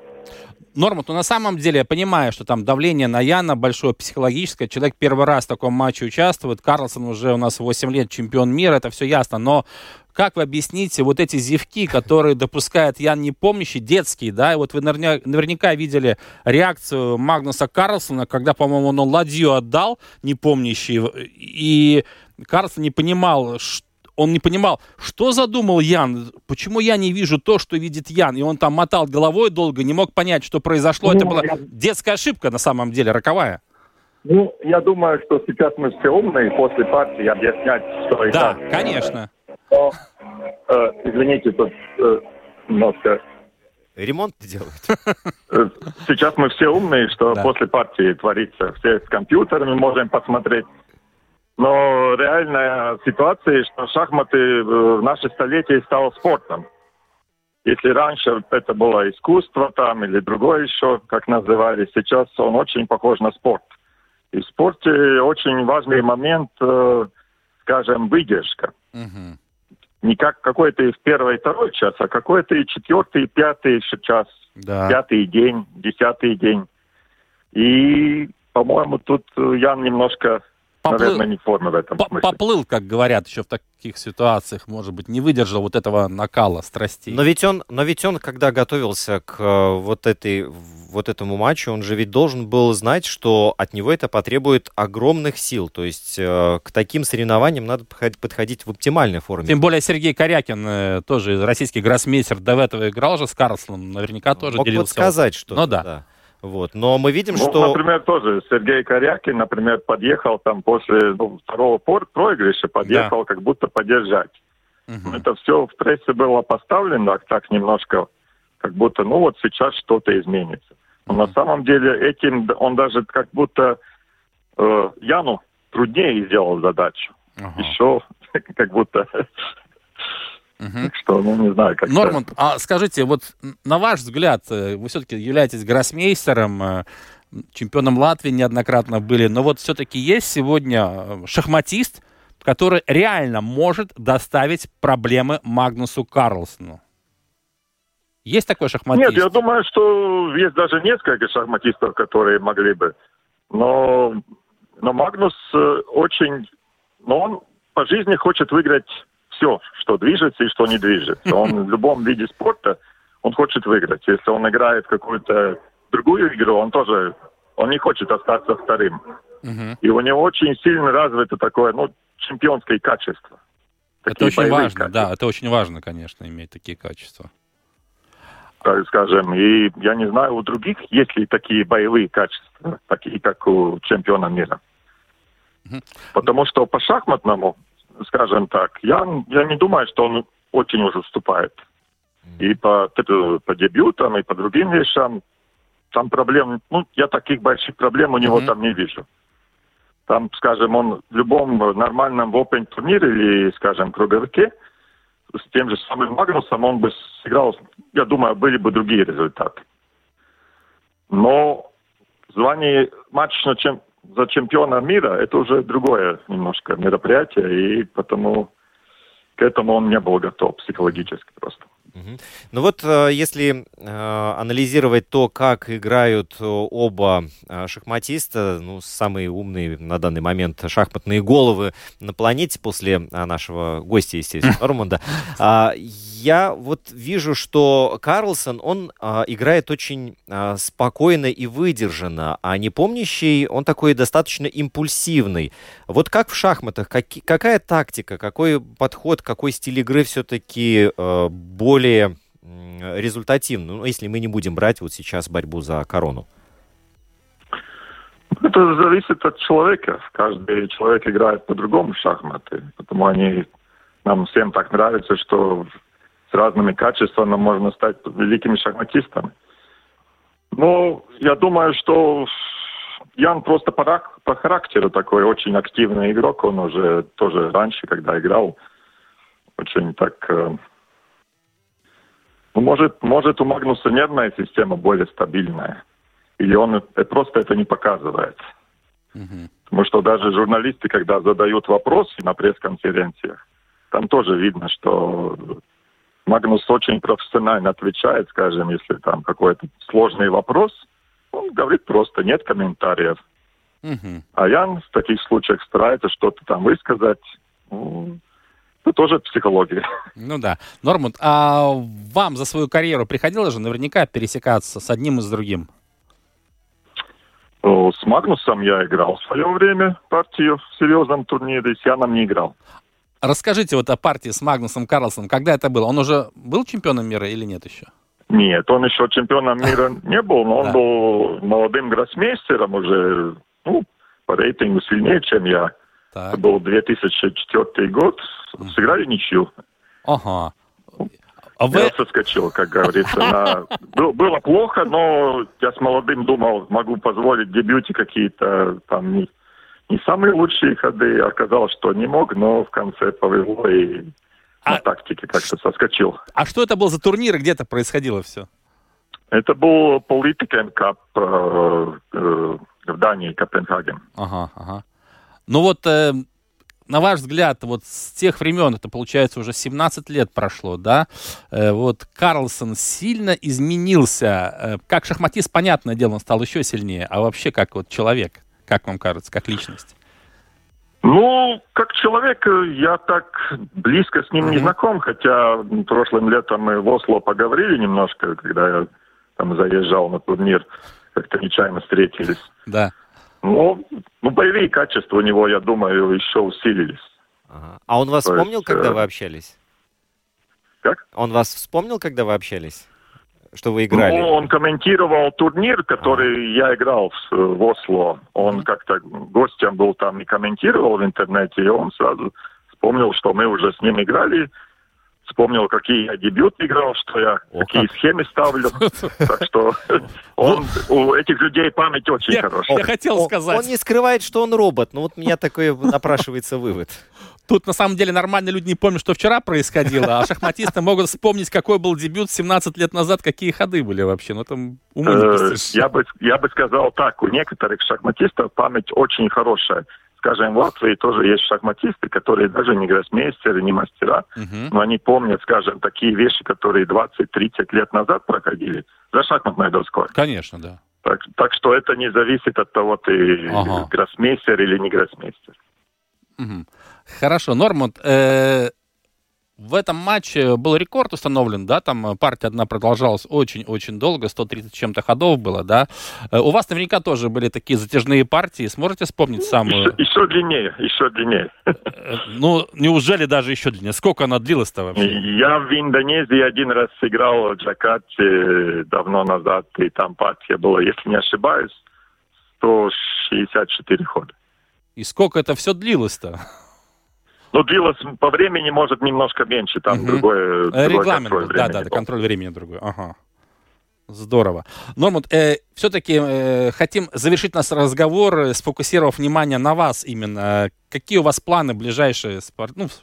Норман, ну на самом деле я понимаю, что там давление на Яна большое психологическое. Человек первый раз в таком матче участвует. Карлсен уже у нас 8 лет чемпион мира, это все ясно. Но как вы объясните вот эти зевки, которые допускает Ян Непомнящий, детские, да? И вот вы наверняка видели реакцию Магнуса Карлсена, когда, по-моему, он ладью отдал Непомнящий, и Карлсен не понимал, что... Он не понимал, что задумал Ян, почему я не вижу то, что видит Ян. И он там мотал головой долго, не мог понять, что произошло. Это была детская ошибка на самом деле, роковая. Ну, я думаю, что сейчас мы все умные после партии объяснять, что и да, как. Конечно. Но, извините, тут немножко... Ремонт делают. Сейчас мы все умные, что да. После партии творится. Все с компьютерами можем посмотреть. Но реальная ситуация, что шахматы в наше столетие стало спортом. Если раньше это было искусство там или другое еще, как называли, сейчас он очень похож на спорт. И в спорте очень важный момент, скажем, выдержка. Угу. Не как какой-то и в первый и второй час, а какой-то и четвертый, и пятый час, да. Пятый день, десятый день. И, по-моему, тут Ян немножко... Наверное, не форма в этом смысле. Поплыл, как говорят, еще в таких ситуациях, может быть, не выдержал вот этого накала страстей. Но ведь он, когда готовился к вот этому матчу, он же ведь должен был знать, что от него это потребует огромных сил. То есть к таким соревнованиям надо подходить в оптимальной форме. Тем более Сергей Карякин, тоже российский гроссмейстер, до этого играл же с Карлсеном, наверняка тоже делился. Мог подсказать что-то, да. Вот. Но мы видим, что... Например, тоже Сергей Карякин, например, подъехал там после второго проигрыша, подъехал как будто поддержать. Угу. Это все в прессе было поставлено так немножко, как будто, ну вот сейчас что-то изменится. Но на самом деле этим он даже как будто Яну труднее сделал задачу. Еще как будто... Так что, не знаю, как... Норман, а скажите, вот на ваш взгляд, вы все-таки являетесь гроссмейстером, чемпионом Латвии неоднократно были, но вот все-таки есть сегодня шахматист, который реально может доставить проблемы Магнусу Карлсену? Есть такой шахматист? Нет, я думаю, что есть даже несколько шахматистов, которые могли бы, но... Но Магнус очень... Но он по жизни хочет выиграть все, что движется и что не движется. Он в любом виде спорта он хочет выиграть. Если он играет какую-то другую игру, он тоже... Он не хочет остаться вторым. Uh-huh. И у него очень сильно развито такое, ну, чемпионское качество. Это очень важно, качества. Да, это очень важно, конечно, иметь такие качества. Так скажем, и я не знаю, у других есть ли такие боевые качества, такие, как у чемпиона мира. Uh-huh. Потому что по шахматному, скажем так, я не думаю, что он очень уже уступает. Uh-huh. И по дебютам, и по другим вещам. Там проблем, ну, я таких больших проблем у него mm-hmm. там не вижу. Там, скажем, он в любом нормальном опен-турнире или, скажем, круговике с тем же самым Магнусом он бы сыграл, я думаю, были бы другие результаты. Но звание матча за чемпиона мира это уже другое немножко мероприятие, и потому к этому он не был готов психологически просто. Ну вот, если анализировать то, как играют оба шахматиста, ну, самые умные на данный момент шахматные головы на планете после нашего гостя, естественно, Норманда, я вот вижу, что Карлсен, он играет очень спокойно и выдержанно, а Непомнящий, он такой достаточно импульсивный. Вот как в шахматах, какая тактика, какой подход, какой стиль игры все-таки более результативно, ну, если мы не будем брать вот сейчас борьбу за корону? Это зависит от человека. Каждый человек играет по-другому в шахматы. Поэтому они нам всем так нравятся, что с разными качествами можно стать великими шахматистами. Но я думаю, что Ян просто по характеру такой очень активный игрок. Он уже тоже раньше, когда играл, очень так... Может, у Магнуса нервная система более стабильная. Или он просто это не показывает. Mm-hmm. Потому что даже журналисты, когда задают вопросы на пресс-конференциях, там тоже видно, что Магнус очень профессионально отвечает, скажем, если там какой-то сложный вопрос, он говорит просто «нет комментариев». Mm-hmm. А Ян в таких случаях старается что-то там высказать. Ну, тоже психология. Ну да. Норманд, а вам за свою карьеру приходилось же наверняка пересекаться с одним и с другим? С Магнусом я играл в свое время партию в серьезном турнире, с Яном не играл. Расскажите вот о партии с Магнусом Карлсеном. Когда это было? Он уже был чемпионом мира или нет еще? Нет, он еще чемпионом мира не был, но он был молодым гроссмейстером уже, ну, по рейтингу сильнее, чем я. Так. Это был 2004 год. Сыграли ничью. Ага. Я соскочил, как говорится. Было плохо, но я с молодым думал, могу позволить дебюте какие-то там не самые лучшие ходы. Оказалось, что не мог, но в конце повезло и на тактике как-то соскочил. А что это был за турнир и где это происходило все? Это был Politiken Cup в Дании, Копенгаген. Ага. Ну вот, на ваш взгляд, вот с тех времен, это получается уже 17 лет прошло, да, вот Карлсен сильно изменился. Как шахматист, понятное дело, он стал еще сильнее, а вообще как вот человек, как вам кажется, как личность? Ну, как человек, я так близко с ним не знаком, хотя прошлым летом мы в Осло поговорили немножко, когда я там заезжал на турнир, как-то нечаянно встретились. Да. Ну, боевые качества у него, я думаю, еще усилились. Ага. А он вас вспомнил, когда вы общались? Как? Он вас вспомнил, когда вы общались? Что вы играли? Ну, он комментировал турнир, который я играл в Осло. Он как-то гостем был там и комментировал в интернете, и он сразу вспомнил, что мы уже с ним играли. Вспомнил, какие я дебют играл, что я какие схемы ставлю. Так что у этих людей память очень хорошая. Я хотел сказать. Он не скрывает, что он робот. Но вот у меня такой напрашивается вывод. Тут на самом деле нормальные люди не помнят, что вчера происходило, а шахматисты могут вспомнить, какой был дебют 17 лет назад, какие ходы были вообще. Ну там уму не постишь. Я бы сказал так, у некоторых шахматистов память очень хорошая. Скажем, в Латвии тоже есть шахматисты, которые даже не гроссмейстеры, не мастера, но они помнят, скажем, такие вещи, которые 20-30 лет назад проходили за шахматной доской. Конечно, да. Так что это не зависит от того, ты гроссмейстер или не гроссмейстер. Хорошо. Норман, в этом матче был рекорд установлен, да? Там партия одна продолжалась очень-очень долго, 130 чем-то ходов было, да? У вас наверняка тоже были такие затяжные партии. Сможете вспомнить самую... Еще длиннее. Ну, неужели даже еще длиннее? Сколько она длилась-то вообще? Я в Индонезии один раз сыграл в Джакарте давно назад, и там партия была, если не ошибаюсь, 164 хода. И сколько это все длилось-то? Ну, длилось по времени, может, немножко меньше, там другой регламент, контроль времени. Да, контроль времени другой. Ага. Здорово. Норман, все-таки хотим завершить наш разговор, сфокусировав внимание на вас именно. Какие у вас планы ближайшие,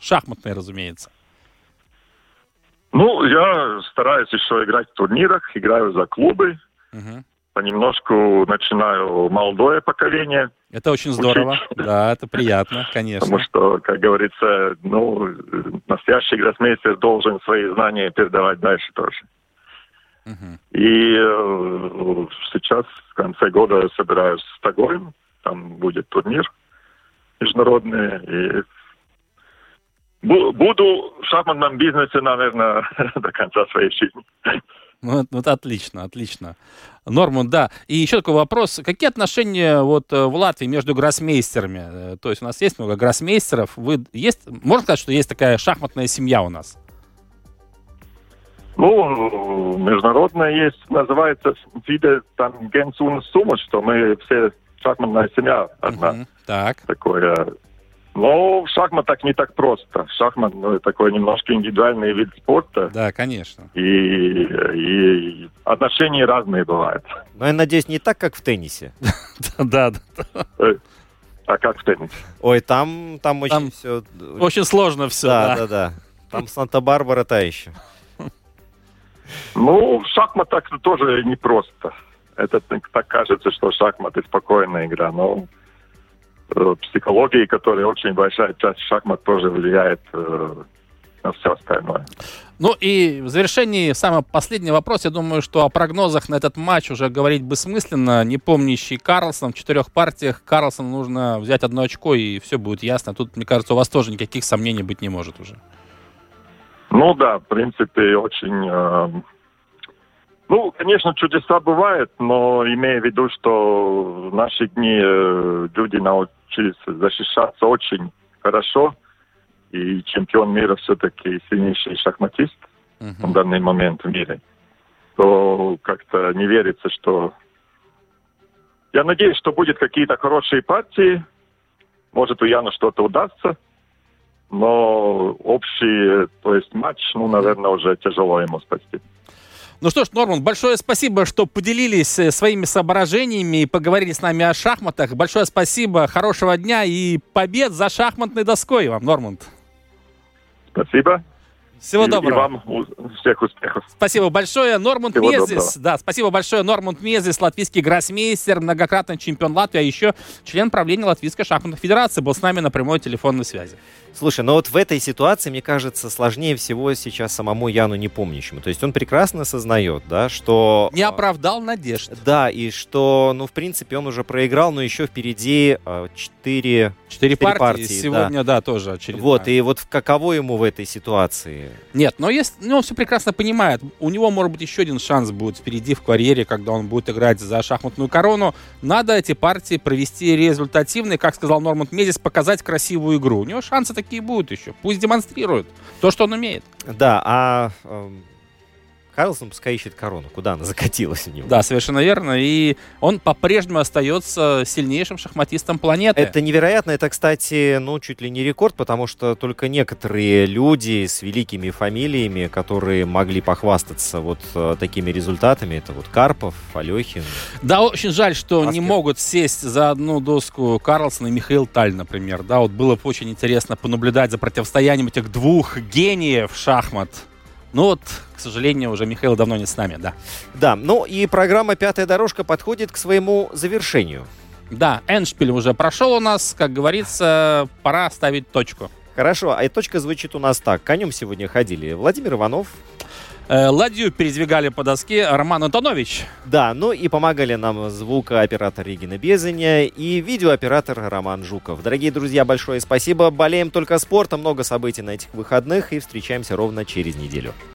шахматные, разумеется? Ну, я стараюсь еще играть в турнирах, играю за клубы. Понемножку начинаю молодое поколение. Это очень здорово. Учить. Да, это приятно, конечно. Потому что, как говорится, настоящий гроссмейстер должен свои знания передавать дальше тоже. И сейчас, в конце года, я собираюсь в Стокгольм. Там будет турнир международный. И буду в шахматном бизнесе, наверное, до конца своей жизни. Это отлично. Норман, да. И еще такой вопрос. Какие отношения в Латвии между гроссмейстерами? То есть у нас есть много гроссмейстеров. Можно сказать, что есть такая шахматная семья у нас? Ну, международная есть. Называется виде там Генсун Сумма, что мы все шахматная семья одна. Так. Такое. Но в шахматах не так просто. Шахмат такой немножко индивидуальный вид спорта. Да, конечно. И отношения разные бывают. Но я надеюсь, не так, как в теннисе. Да. А как в теннисе? Ой, там очень все... Очень сложно все. Да. Там Санта-Барбара та еще. Ну, в шахматах тоже непросто. Это так кажется, что шахматы спокойная игра, но... психологии, которая очень большая часть шахмат тоже влияет на все остальное. Ну и в завершении самый последний вопрос. Я думаю, что о прогнозах на этот матч уже говорить бессмысленно. Непомнящий Карлсен в 4 партиях. Карлсену нужно взять 1 очко, и все будет ясно. Тут, мне кажется, у вас тоже никаких сомнений быть не может уже. Ну да, в принципе, очень... конечно, чудеса бывают, но имея в виду, что в наши дни люди научились защищаться очень хорошо, и чемпион мира все-таки сильнейший шахматист в данный момент в мире, то как-то не верится, что... Я надеюсь, что будут какие-то хорошие партии, может, у Яна что-то удастся, но общий, то есть матч, наверное, уже тяжело ему спасти. Ну что ж, Норман, большое спасибо, что поделились своими соображениями и поговорили с нами о шахматах. Большое спасибо, хорошего дня и побед за шахматной доской вам, Норман. Спасибо. Всего доброго. И вам всех успехов. Спасибо большое, Норман Смезис. Да, спасибо большое, Норман Смезис, латвийский гроссмейстер, многократный чемпион Латвии, а еще член правления Латвийской шахматной федерации, был с нами на прямой телефонной связи. Слушай, в этой ситуации, мне кажется, сложнее всего сейчас самому Яну Непомнящему. То есть он прекрасно осознает, да, что... Не оправдал надежд. Да, и что, в принципе, он уже проиграл, но еще впереди 4 партии. Сегодня, да тоже очередная. И каково ему в этой ситуации? Нет, но он все прекрасно понимает. У него, может быть, еще один шанс будет впереди в карьере, когда он будет играть за шахматную корону. Надо эти партии провести результативно, как сказал Норман Смезис, показать красивую игру. У него шансы такие будут еще. Пусть демонстрирует то, что он умеет. Да, Карлсен пускай ищет корону, куда она закатилась у него. Да, совершенно верно. И он по-прежнему остается сильнейшим шахматистом планеты. Это невероятно. Это, кстати, чуть ли не рекорд, потому что только некоторые люди с великими фамилиями, которые могли похвастаться такими результатами, это Карпов, Алехин. Да, очень жаль, что не могут сесть за одну доску Карлсен и Михаил Таль, например. Да, было бы очень интересно понаблюдать за противостоянием этих двух гениев шахмат. К сожалению, уже Михаил давно не с нами, да. Да, и программа «Пятая дорожка» подходит к своему завершению. Да, эндшпиль уже прошел у нас, как говорится, пора ставить точку. Хорошо, а эта точка звучит у нас так. Конем сегодня ходили Владимир Иванов, Ладью передвигали по доске Роман Антонович. Да, ну и помогали нам звукооператор Регина Безыня и видеооператор Роман Жуков. Дорогие друзья, большое спасибо. Болеем только спортом. Много событий на этих выходных. И встречаемся ровно через неделю.